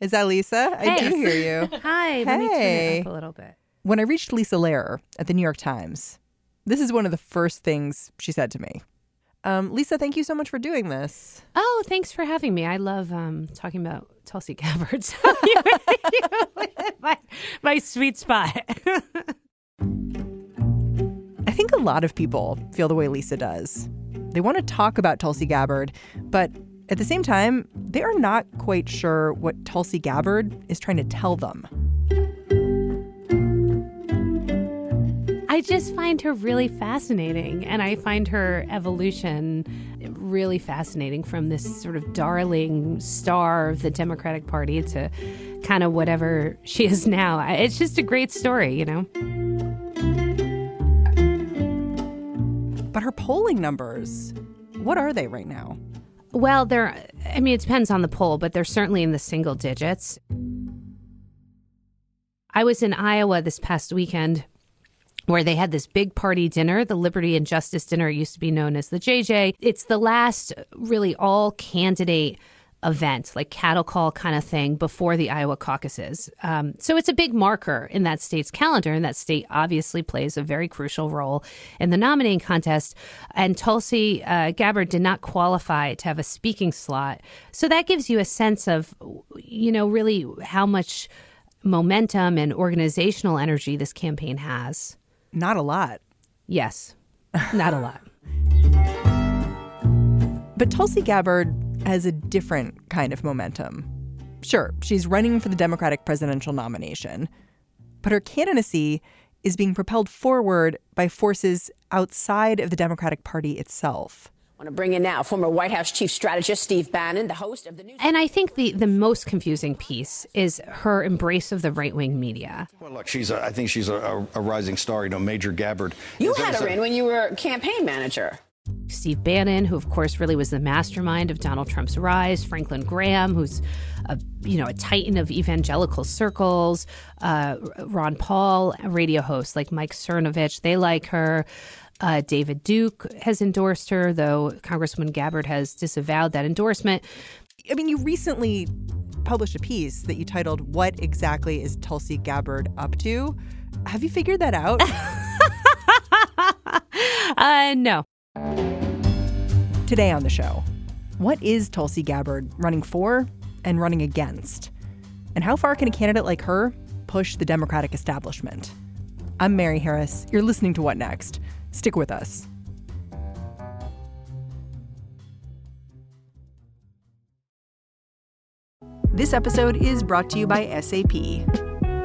Is that Lisa? Hey. I do hear you. Hi. Hey. Let me turn it up a little bit. When I reached Lisa Lerer at the New York Times, this is one of the first things she said to me. Lisa, thank you so much for doing this. Oh, thanks for having me. I love talking about Tulsi Gabbard. So you my sweet spot. I think a lot of people feel the way Lisa does. They want to talk about Tulsi Gabbard, but at the same time, they are not quite sure what Tulsi Gabbard is trying to tell them. I just find her really fascinating, and I find her evolution really fascinating, from this sort of darling star of the Democratic Party to kind of whatever she is now. It's just a great story, you know. But her polling numbers, what are they right now? Well, it depends on the poll, but they're certainly in the single digits. I was in Iowa this past weekend, where they had this big party dinner, the Liberty and Justice dinner. It used to be known as the JJ. It's the last really all candidate event, like cattle call kind of thing, before the Iowa caucuses. So it's a big marker in that state's calendar, and that state obviously plays a very crucial role in the nominating contest. And Tulsi Gabbard did not qualify to have a speaking slot. So that gives you a sense of, you know, really how much momentum and organizational energy this campaign has. Not a lot. Yes, not a lot. But Tulsi Gabbard has a different kind of momentum. Sure, she's running for the Democratic presidential nomination, but her candidacy is being propelled forward by forces outside of the Democratic Party itself. I want to bring in now former White House chief strategist Steve Bannon, the host of the news. And I think the most confusing piece is her embrace of the right-wing media. Well, look, I think she's a rising star, you know, Major Gabbard. You had her in when you were campaign manager. Steve Bannon, who, of course, really was the mastermind of Donald Trump's rise. Franklin Graham, who's a titan of evangelical circles. Ron Paul, radio hosts like Mike Cernovich, they like her. David Duke has endorsed her, though Congresswoman Gabbard has disavowed that endorsement. I mean, you recently published a piece that you titled, "What Exactly Is Tulsi Gabbard Up To?" Have you figured that out? No. Today on the show, what is Tulsi Gabbard running for and running against? And how far can a candidate like her push the Democratic establishment? I'm Mary Harris. You're listening to What Next? Stick with us. This episode is brought to you by SAP.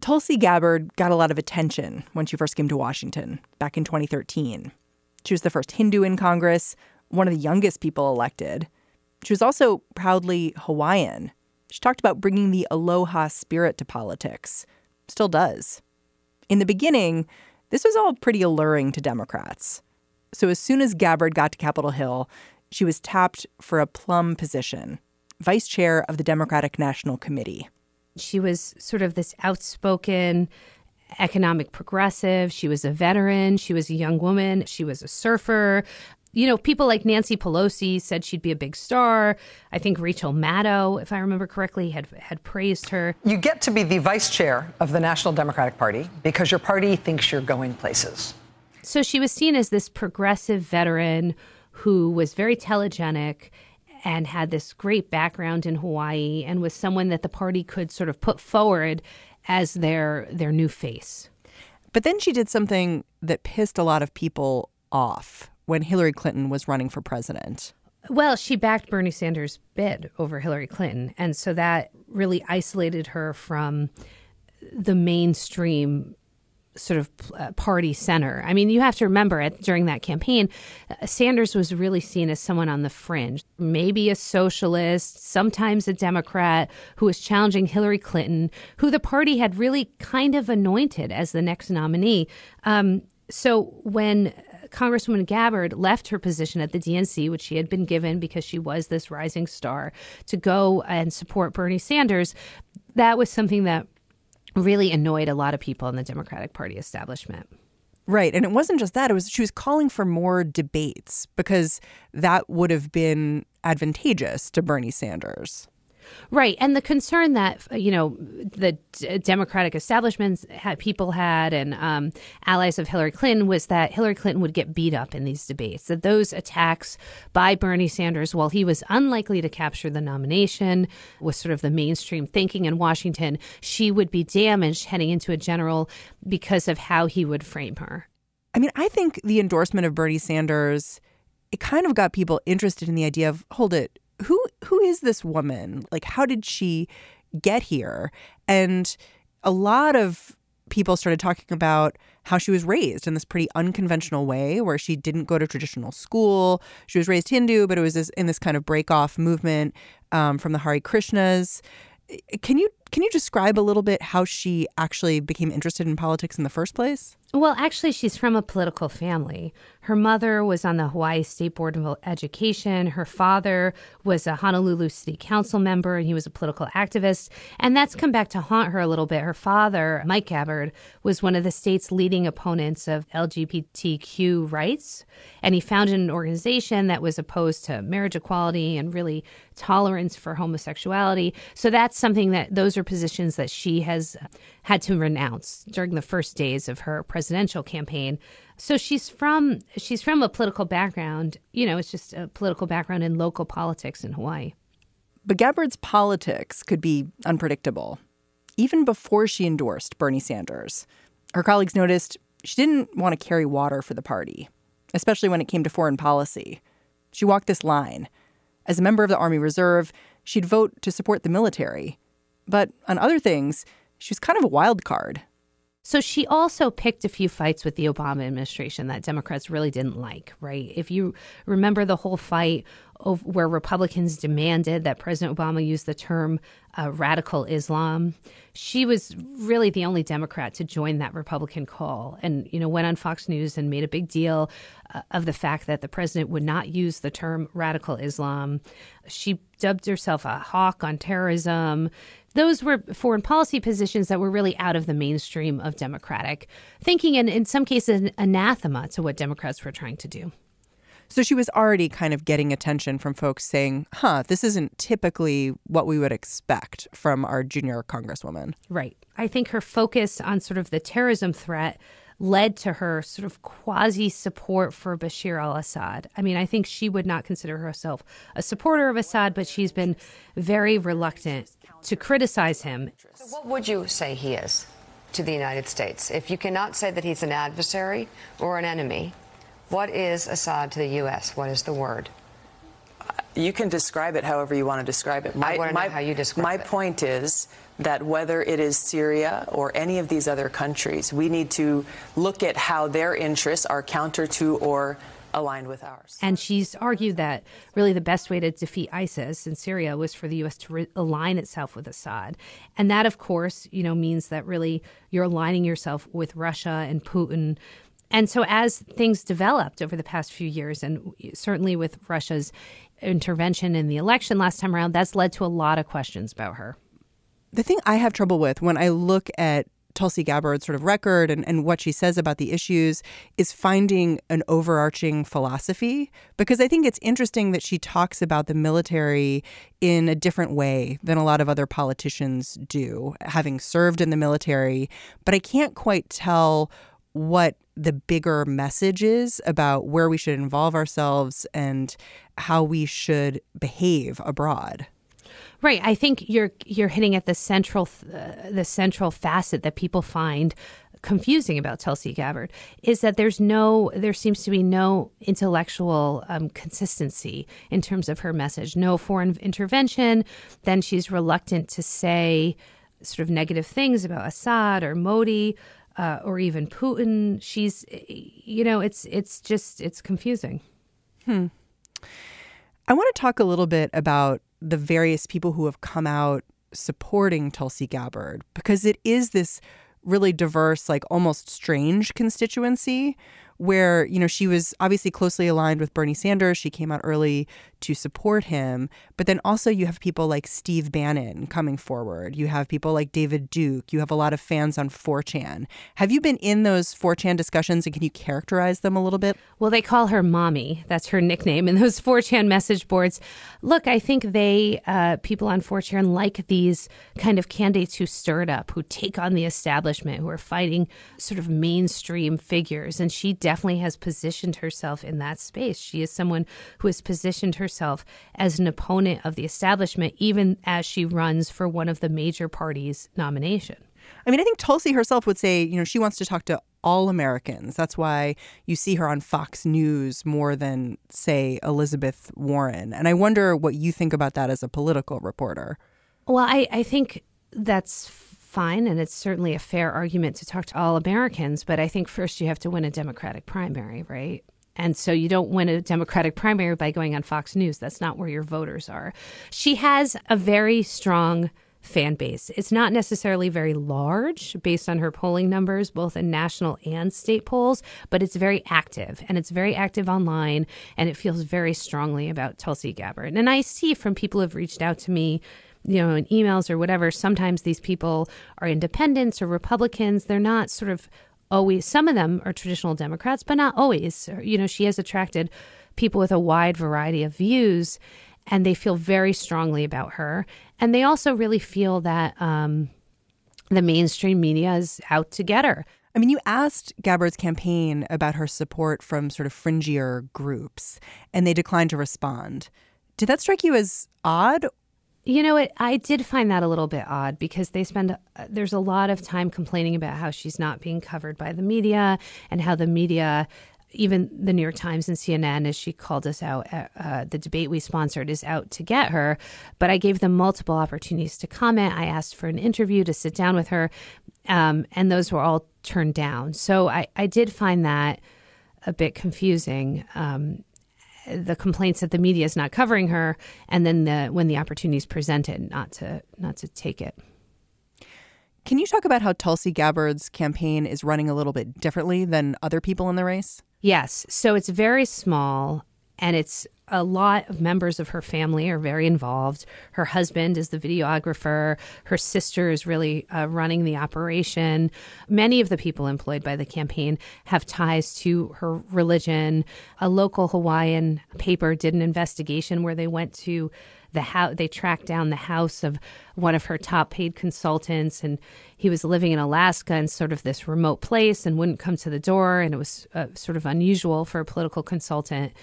Tulsi Gabbard got a lot of attention when she first came to Washington back in 2013. She was the first Hindu in Congress, one of the youngest people elected. She was also proudly Hawaiian. She talked about bringing the aloha spirit to politics. Still does. In the beginning, this was all pretty alluring to Democrats. So as soon as Gabbard got to Capitol Hill, she was tapped for a plum position, vice chair of the Democratic National Committee. She was sort of this outspoken economic progressive. She was a veteran. She was a young woman. She was a surfer. You know, people like Nancy Pelosi said she'd be a big star. I think Rachel Maddow, if I remember correctly, had praised her. You get to be the vice chair of the National Democratic Party because your party thinks you're going places. So she was seen as this progressive veteran who was very telegenic and had this great background in Hawaii and was someone that the party could sort of put forward as their new face. But then she did something that pissed a lot of people off when Hillary Clinton was running for president. Well, she backed Bernie Sanders' bid over Hillary Clinton. And so that really isolated her from the mainstream sort of party center. I mean, you have to remember it during that campaign, Sanders was really seen as someone on the fringe, maybe a socialist, sometimes a Democrat who was challenging Hillary Clinton, who the party had really kind of anointed as the next nominee. So when Congresswoman Gabbard left her position at the DNC, which she had been given because she was this rising star, to go and support Bernie Sanders, that was something that really annoyed a lot of people in the Democratic Party establishment. Right. And it wasn't just that. It was she was calling for more debates because that would have been advantageous to Bernie Sanders. Right. And the concern that, you know, the Democratic establishments had people had and allies of Hillary Clinton was that Hillary Clinton would get beat up in these debates, that those attacks by Bernie Sanders, while he was unlikely to capture the nomination, was sort of the mainstream thinking in Washington. She would be damaged heading into a general because of how he would frame her. I mean, I think the endorsement of Bernie Sanders, it kind of got people interested in the idea of, hold it, Who is this woman? Like, how did she get here? And a lot of people started talking about how she was raised in this pretty unconventional way where she didn't go to traditional school. She was raised Hindu, but it was in this kind of break off movement from the Hare Krishnas. Can you describe a little bit how she actually became interested in politics in the first place? Well, actually, she's from a political family. Her mother was on the Hawaii State Board of Education. Her father was a Honolulu City Council member, and he was a political activist. And that's come back to haunt her a little bit. Her father, Mike Gabbard, was one of the state's leading opponents of LGBTQ rights. And he founded an organization that was opposed to marriage equality and really tolerance for homosexuality. So that's something that those are positions that she has had to renounce during the first days of her presidential campaign. So she's from a political background. You know, it's just a political background in local politics in Hawaii. But Gabbard's politics could be unpredictable. Even before she endorsed Bernie Sanders, her colleagues noticed she didn't want to carry water for the party, especially when it came to foreign policy. She walked this line. As a member of the Army Reserve, she'd vote to support the military. But on other things, she was kind of a wild card. So she also picked a few fights with the Obama administration that Democrats really didn't like, right? If you remember the whole fight where Republicans demanded that President Obama use the term radical Islam, she was really the only Democrat to join that Republican call and, you know, went on Fox News and made a big deal of the fact that the president would not use the term radical Islam. She dubbed herself a hawk on terrorism. Those were foreign policy positions that were really out of the mainstream of Democratic thinking and in some cases an anathema to what Democrats were trying to do. So she was already kind of getting attention from folks saying, this isn't typically what we would expect from our junior congresswoman. Right. I think her focus on sort of the terrorism threat led to her sort of quasi-support for Bashar al-Assad. I mean, I think she would not consider herself a supporter of Assad, but she's been very reluctant to criticize him. So what would you say he is to the United States? If you cannot say that he's an adversary or an enemy, what is Assad to the U.S.? What is the word? You can describe it however you want to describe it. I want to know how you describe it. My point is that whether it is Syria or any of these other countries, we need to look at how their interests are counter to or aligned with ours. And she's argued that really the best way to defeat ISIS in Syria was for the U.S. to align itself with Assad. And that, of course, you know, means that really you're aligning yourself with Russia and Putin. And so as things developed over the past few years, and certainly with Russia's intervention in the election last time around, that's led to a lot of questions about her. The thing I have trouble with when I look at Tulsi Gabbard's sort of record and what she says about the issues is finding an overarching philosophy, because I think it's interesting that she talks about the military in a different way than a lot of other politicians do, having served in the military. But I can't quite tell what the bigger messages about where we should involve ourselves and how we should behave abroad. Right. I think you're hitting at the central facet that people find confusing about Tulsi Gabbard is that there seems to be no intellectual consistency in terms of her message. No foreign intervention. Then she's reluctant to say sort of negative things about Assad or Modi or even Putin. She's, you know, it's confusing. I want to talk a little bit about the various people who have come out supporting Tulsi Gabbard, because it is this really diverse, like almost strange constituency where, you know, she was obviously closely aligned with Bernie Sanders. She came out early to support him. But then also you have people like Steve Bannon coming forward. You have people like David Duke. You have a lot of fans on 4chan. Have you been in those 4chan discussions, and can you characterize them a little bit? Well, they call her Mommy. That's her nickname in those 4chan message boards. Look, I think people on 4chan like these kind of candidates who stir it up, who take on the establishment, who are fighting sort of mainstream figures. And she definitely has positioned herself in that space. She is someone who has positioned herself as an opponent of the establishment, even as she runs for one of the major parties' nomination. I mean, I think Tulsi herself would say, you know, she wants to talk to all Americans. That's why you see her on Fox News more than, say, Elizabeth Warren. And I wonder what you think about that as a political reporter. Well, I think that's fine, and it's certainly a fair argument to talk to all Americans, but I think first you have to win a Democratic primary, right? And so you don't win a Democratic primary by going on Fox News. That's not where your voters are. She has a very strong fan base. It's not necessarily very large based on her polling numbers, both in national and state polls, but it's very active, and it's very active online, and it feels very strongly about Tulsi Gabbard. And I see from people who have reached out to me, you know, in emails or whatever, sometimes these people are independents or Republicans. They're not sort of always, some of them are traditional Democrats, but not always. You know, she has attracted people with a wide variety of views, and they feel very strongly about her. And they also really feel that the mainstream media is out to get her. I mean, you asked Gabbard's campaign about her support from sort of fringier groups, and they declined to respond. Did that strike you as odd? You know, I did find that a little bit odd, because there's a lot of time complaining about how she's not being covered by the media, and how the media, even the New York Times and CNN, as she called us out at the debate we sponsored, is out to get her. But I gave them multiple opportunities to comment. I asked for an interview, to sit down with her, and those were all turned down. So I did find that a bit confusing. The complaints that the media is not covering her, and then when the opportunity is presented, not to take it. Can you talk about how Tulsi Gabbard's campaign is running a little bit differently than other people in the race? Yes. So it's very small, and it's a lot of members of her family are very involved. Her husband is the videographer. Her sister is really running the operation. Many of the people employed by the campaign have ties to her religion. A local Hawaiian paper did an investigation where they went to the house. They tracked down the house of one of her top paid consultants, and he was living in Alaska in sort of this remote place and wouldn't come to the door. And it was sort of unusual for a political consultant.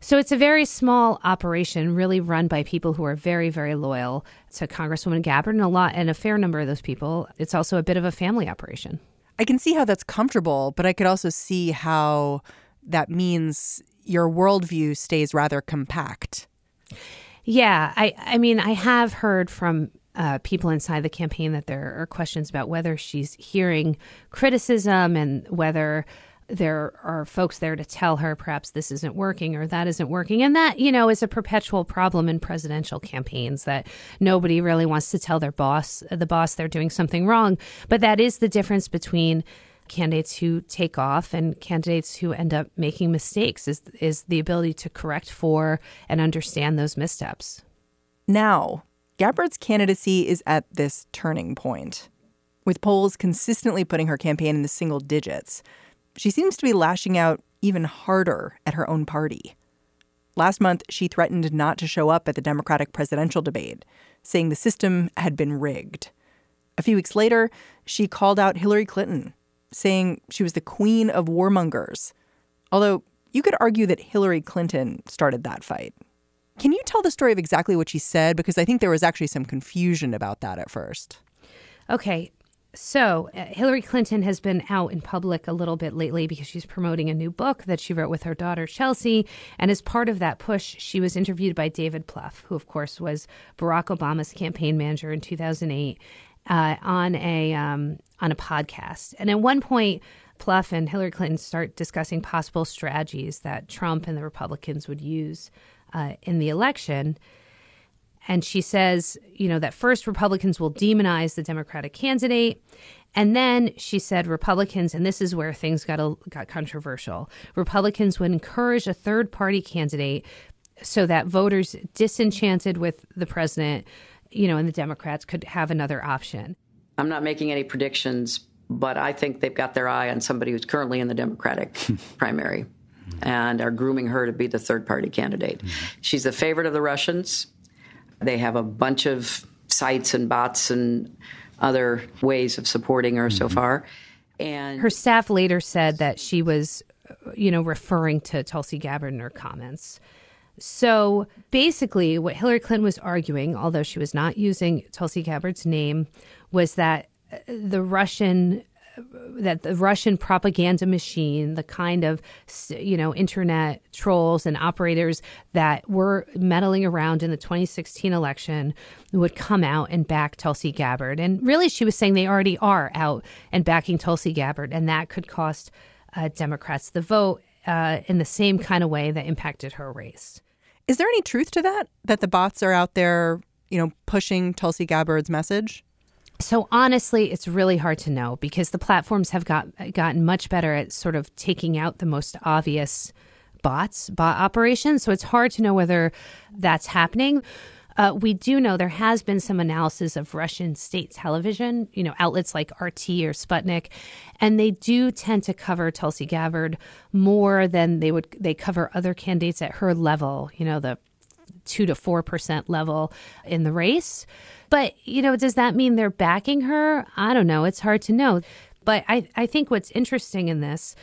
So it's a very small operation, really run by people who are very, very loyal to Congresswoman Gabbard, and a fair number of those people. It's also a bit of a family operation. I can see how that's comfortable, but I could also see how that means your worldview stays rather compact. Yeah, I mean, I have heard from people inside the campaign that there are questions about whether she's hearing criticism, and whether there are folks there to tell her perhaps this isn't working or that isn't working. And that, you know, is a perpetual problem in presidential campaigns, that nobody really wants to tell the boss they're doing something wrong. But that is the difference between candidates who take off and candidates who end up making mistakes, is the ability to correct for and understand those missteps. Now, Gabbard's candidacy is at this turning point, with polls consistently putting her campaign in the single digits. She seems to be lashing out even harder at her own party. Last month, she threatened not to show up at the Democratic presidential debate, saying the system had been rigged. A few weeks later, she called out Hillary Clinton, saying she was the queen of warmongers. Although you could argue that Hillary Clinton started that fight. Can you tell the story of exactly what she said? Because I think there was actually some confusion about that at first. OK, so Hillary Clinton has been out in public a little bit lately because she's promoting a new book that she wrote with her daughter, Chelsea. And as part of that push, she was interviewed by David Plouffe, who, of course, was Barack Obama's campaign manager in 2008 on a podcast. And at one point, Plouffe and Hillary Clinton start discussing possible strategies that Trump and the Republicans would use in the election. And she says, you know, that first Republicans will demonize the Democratic candidate. And then she said Republicans, and this is where things got controversial, Republicans would encourage a third party candidate so that voters disenchanted with the president, you know, and the Democrats could have another option. I'm not making any predictions, but I think they've got their eye on somebody who's currently in the Democratic primary and are grooming her to be the third-party candidate. She's a favorite of the Russians. They have a bunch of sites and bots and other ways of supporting her so far. And her staff later said that she was, you know, referring to Tulsi Gabbard in her comments. So basically what Hillary Clinton was arguing, although she was not using Tulsi Gabbard's name, was that the Russian propaganda machine, the kind of, you know, internet trolls and operators that were meddling around in the 2016 election would come out and back Tulsi Gabbard. And really, she was saying they already are out and backing Tulsi Gabbard, and that could cost Democrats the vote in the same kind of way that impacted her race. Is there any truth to that, that the bots are out there, you know, pushing Tulsi Gabbard's message? So honestly, it's really hard to know because the platforms have gotten much better at sort of taking out the most obvious bot operations. So it's hard to know whether that's happening. We do know there has been some analysis of Russian state television, you know, outlets like RT or Sputnik, and they do tend to cover Tulsi Gabbard more than they cover other candidates at her level, you know, the 2 to 4% level in the race. But, you know, does that mean they're backing her? I don't know. It's hard to know. But I think what's interesting in this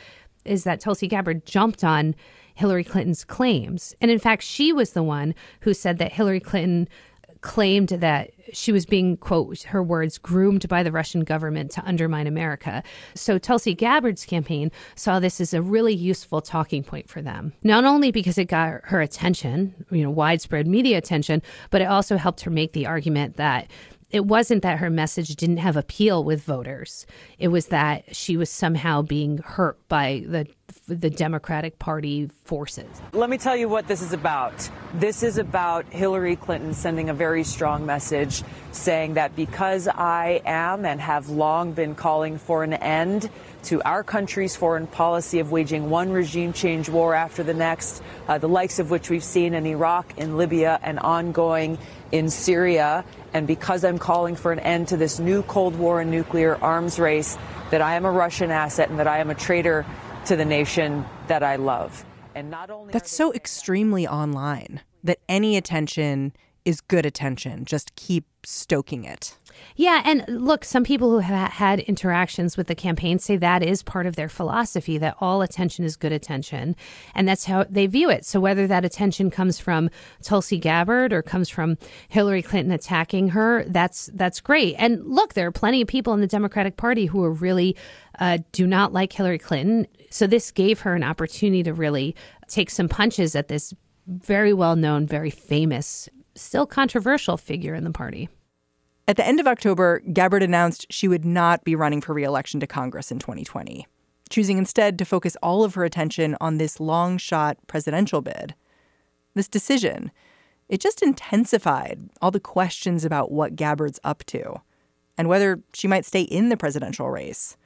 is that Tulsi Gabbard jumped on Hillary Clinton's claims. And in fact, she was the one who said that Hillary Clinton claimed that she was being, quote, her words, groomed by the Russian government to undermine America. So Tulsi Gabbard's campaign saw this as a really useful talking point for them, not only because it got her attention, you know, widespread media attention, but it also helped her make the argument that it wasn't that her message didn't have appeal with voters. It was that she was somehow being hurt by the Democratic Party forces. Let me tell you what this is about. This is about Hillary Clinton sending a very strong message saying that because I am and have long been calling for an end to our country's foreign policy of waging one regime change war after the next, the likes of which we've seen in Iraq, in Libya, and ongoing in Syria, and because I'm calling for an end to this new Cold War and nuclear arms race, that I am a Russian asset and that I am a traitor to the nation that I love. And not only that's so extremely online that any attention is good attention. Just keep stoking it. Yeah. And look, some people who have had interactions with the campaign say that is part of their philosophy, that all attention is good attention. And that's how they view it. So whether that attention comes from Tulsi Gabbard or comes from Hillary Clinton attacking her, that's great. And look, there are plenty of people in the Democratic Party who are really do not like Hillary Clinton. So this gave her an opportunity to really take some punches at this very well-known, very famous, still controversial figure in the party. At the end of October, Gabbard announced she would not be running for re-election to Congress in 2020, choosing instead to focus all of her attention on this long-shot presidential bid. This decision, it just intensified all the questions about what Gabbard's up to and whether she might stay in the presidential race,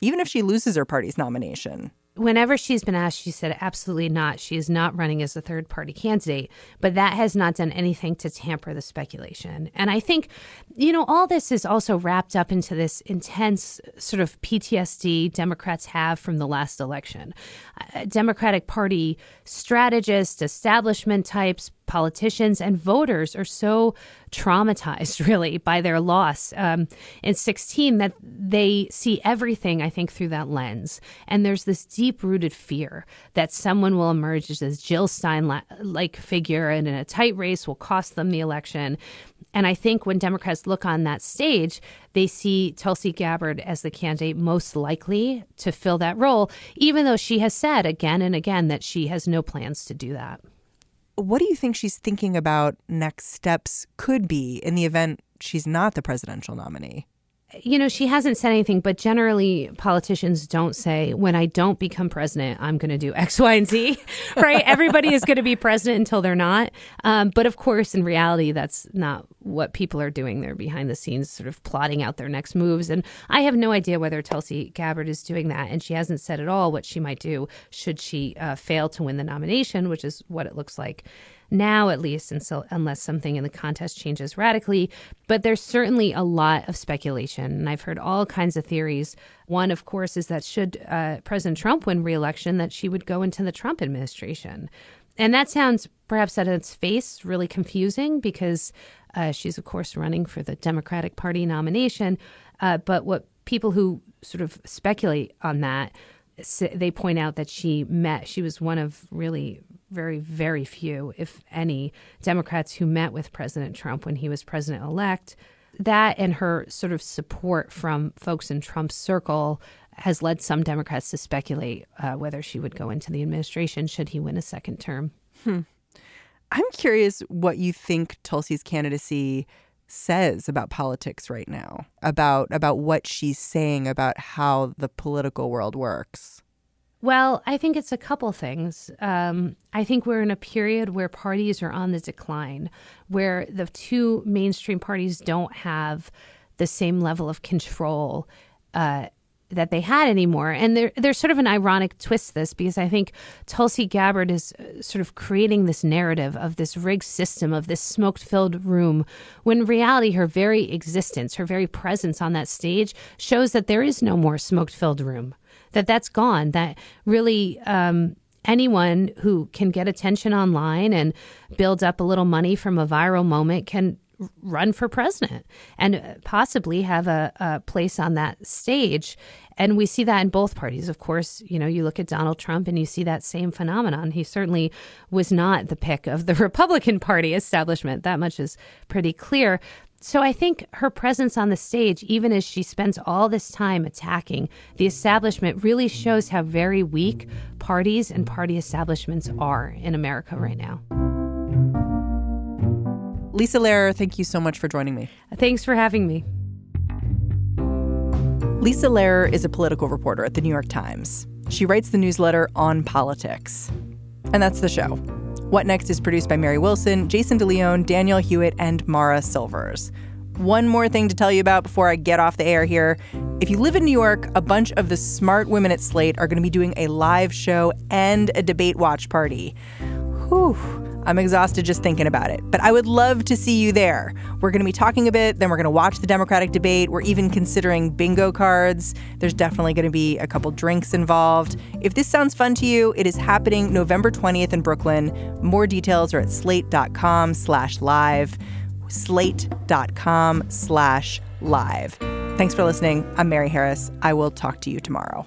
even if she loses her party's nomination. Whenever she's been asked, she said, absolutely not. She is not running as a third party candidate. But that has not done anything to tamper the speculation. And I think, you know, all this is also wrapped up into this intense sort of PTSD Democrats have from the last election. Democratic Party strategists, establishment types, politicians and voters are so traumatized, really, by their loss in 2016 that they see everything, I think, through that lens. And there's this deep-rooted fear that someone will emerge as this Jill Stein-like figure and in a tight race will cost them the election. And I think when Democrats look on that stage, they see Tulsi Gabbard as the candidate most likely to fill that role, even though she has said again and again that she has no plans to do that. What do you think she's thinking about next steps could be in the event she's not the presidential nominee? You know, she hasn't said anything, but generally politicians don't say, when I don't become president, I'm going to do X, Y, and Z, right? Everybody is going to be president until they're not. But of course, in reality, that's not what people are doing. They're behind the scenes sort of plotting out their next moves. And I have no idea whether Tulsi Gabbard is doing that. And she hasn't said at all what she might do should she fail to win the nomination, which is what it looks like now, at least, and so, unless something in the contest changes radically. But there's certainly a lot of speculation. And I've heard all kinds of theories. One, of course, is that should President Trump win re-election, that she would go into the Trump administration. And that sounds, perhaps at its face, really confusing because she's, of course, running for the Democratic Party nomination. But what people who sort of speculate on that, they point out that she was one of really very, very few, if any, Democrats who met with President Trump when he was president-elect. That and her sort of support from folks in Trump's circle has led some Democrats to speculate whether she would go into the administration should he win a second term. I'm curious what you think Tulsi's candidacy says about politics right now, about what she's saying about how the political world works. Well, I think it's a couple things. I think we're in a period where parties are on the decline, where the two mainstream parties don't have the same level of control that they had anymore. And there's sort of an ironic twist to this, because I think Tulsi Gabbard is sort of creating this narrative of this rigged system, of this smoke-filled room, when in reality her very existence, her very presence on that stage shows that there is no more smoke-filled room, that's gone, that really anyone who can get attention online and build up a little money from a viral moment can run for president and possibly have a place on that stage. And we see that in both parties. Of course, you know, you look at Donald Trump and you see that same phenomenon. He certainly was not the pick of the Republican Party establishment. That much is pretty clear. So I think her presence on the stage, even as she spends all this time attacking the establishment, really shows how very weak parties and party establishments are in America right now. Lisa Lerer, thank you so much for joining me. Thanks for having me. Lisa Lerer is a political reporter at The New York Times. She writes the newsletter On Politics. And that's the show. What Next is produced by Mary Wilson, Jayson De Leon, Danielle Hewitt, and Mara Silvers. One more thing to tell you about before I get off the air here. If you live in New York, a bunch of the smart women at Slate are going to be doing a live show and a debate watch party. Whew. I'm exhausted just thinking about it, but I would love to see you there. We're going to be talking a bit, then we're going to watch the Democratic debate. We're even considering bingo cards. There's definitely going to be a couple drinks involved. If this sounds fun to you, it is happening November 20th in Brooklyn. More details are at slate.com/live, slate.com/live. Thanks for listening. I'm Mary Harris. I will talk to you tomorrow.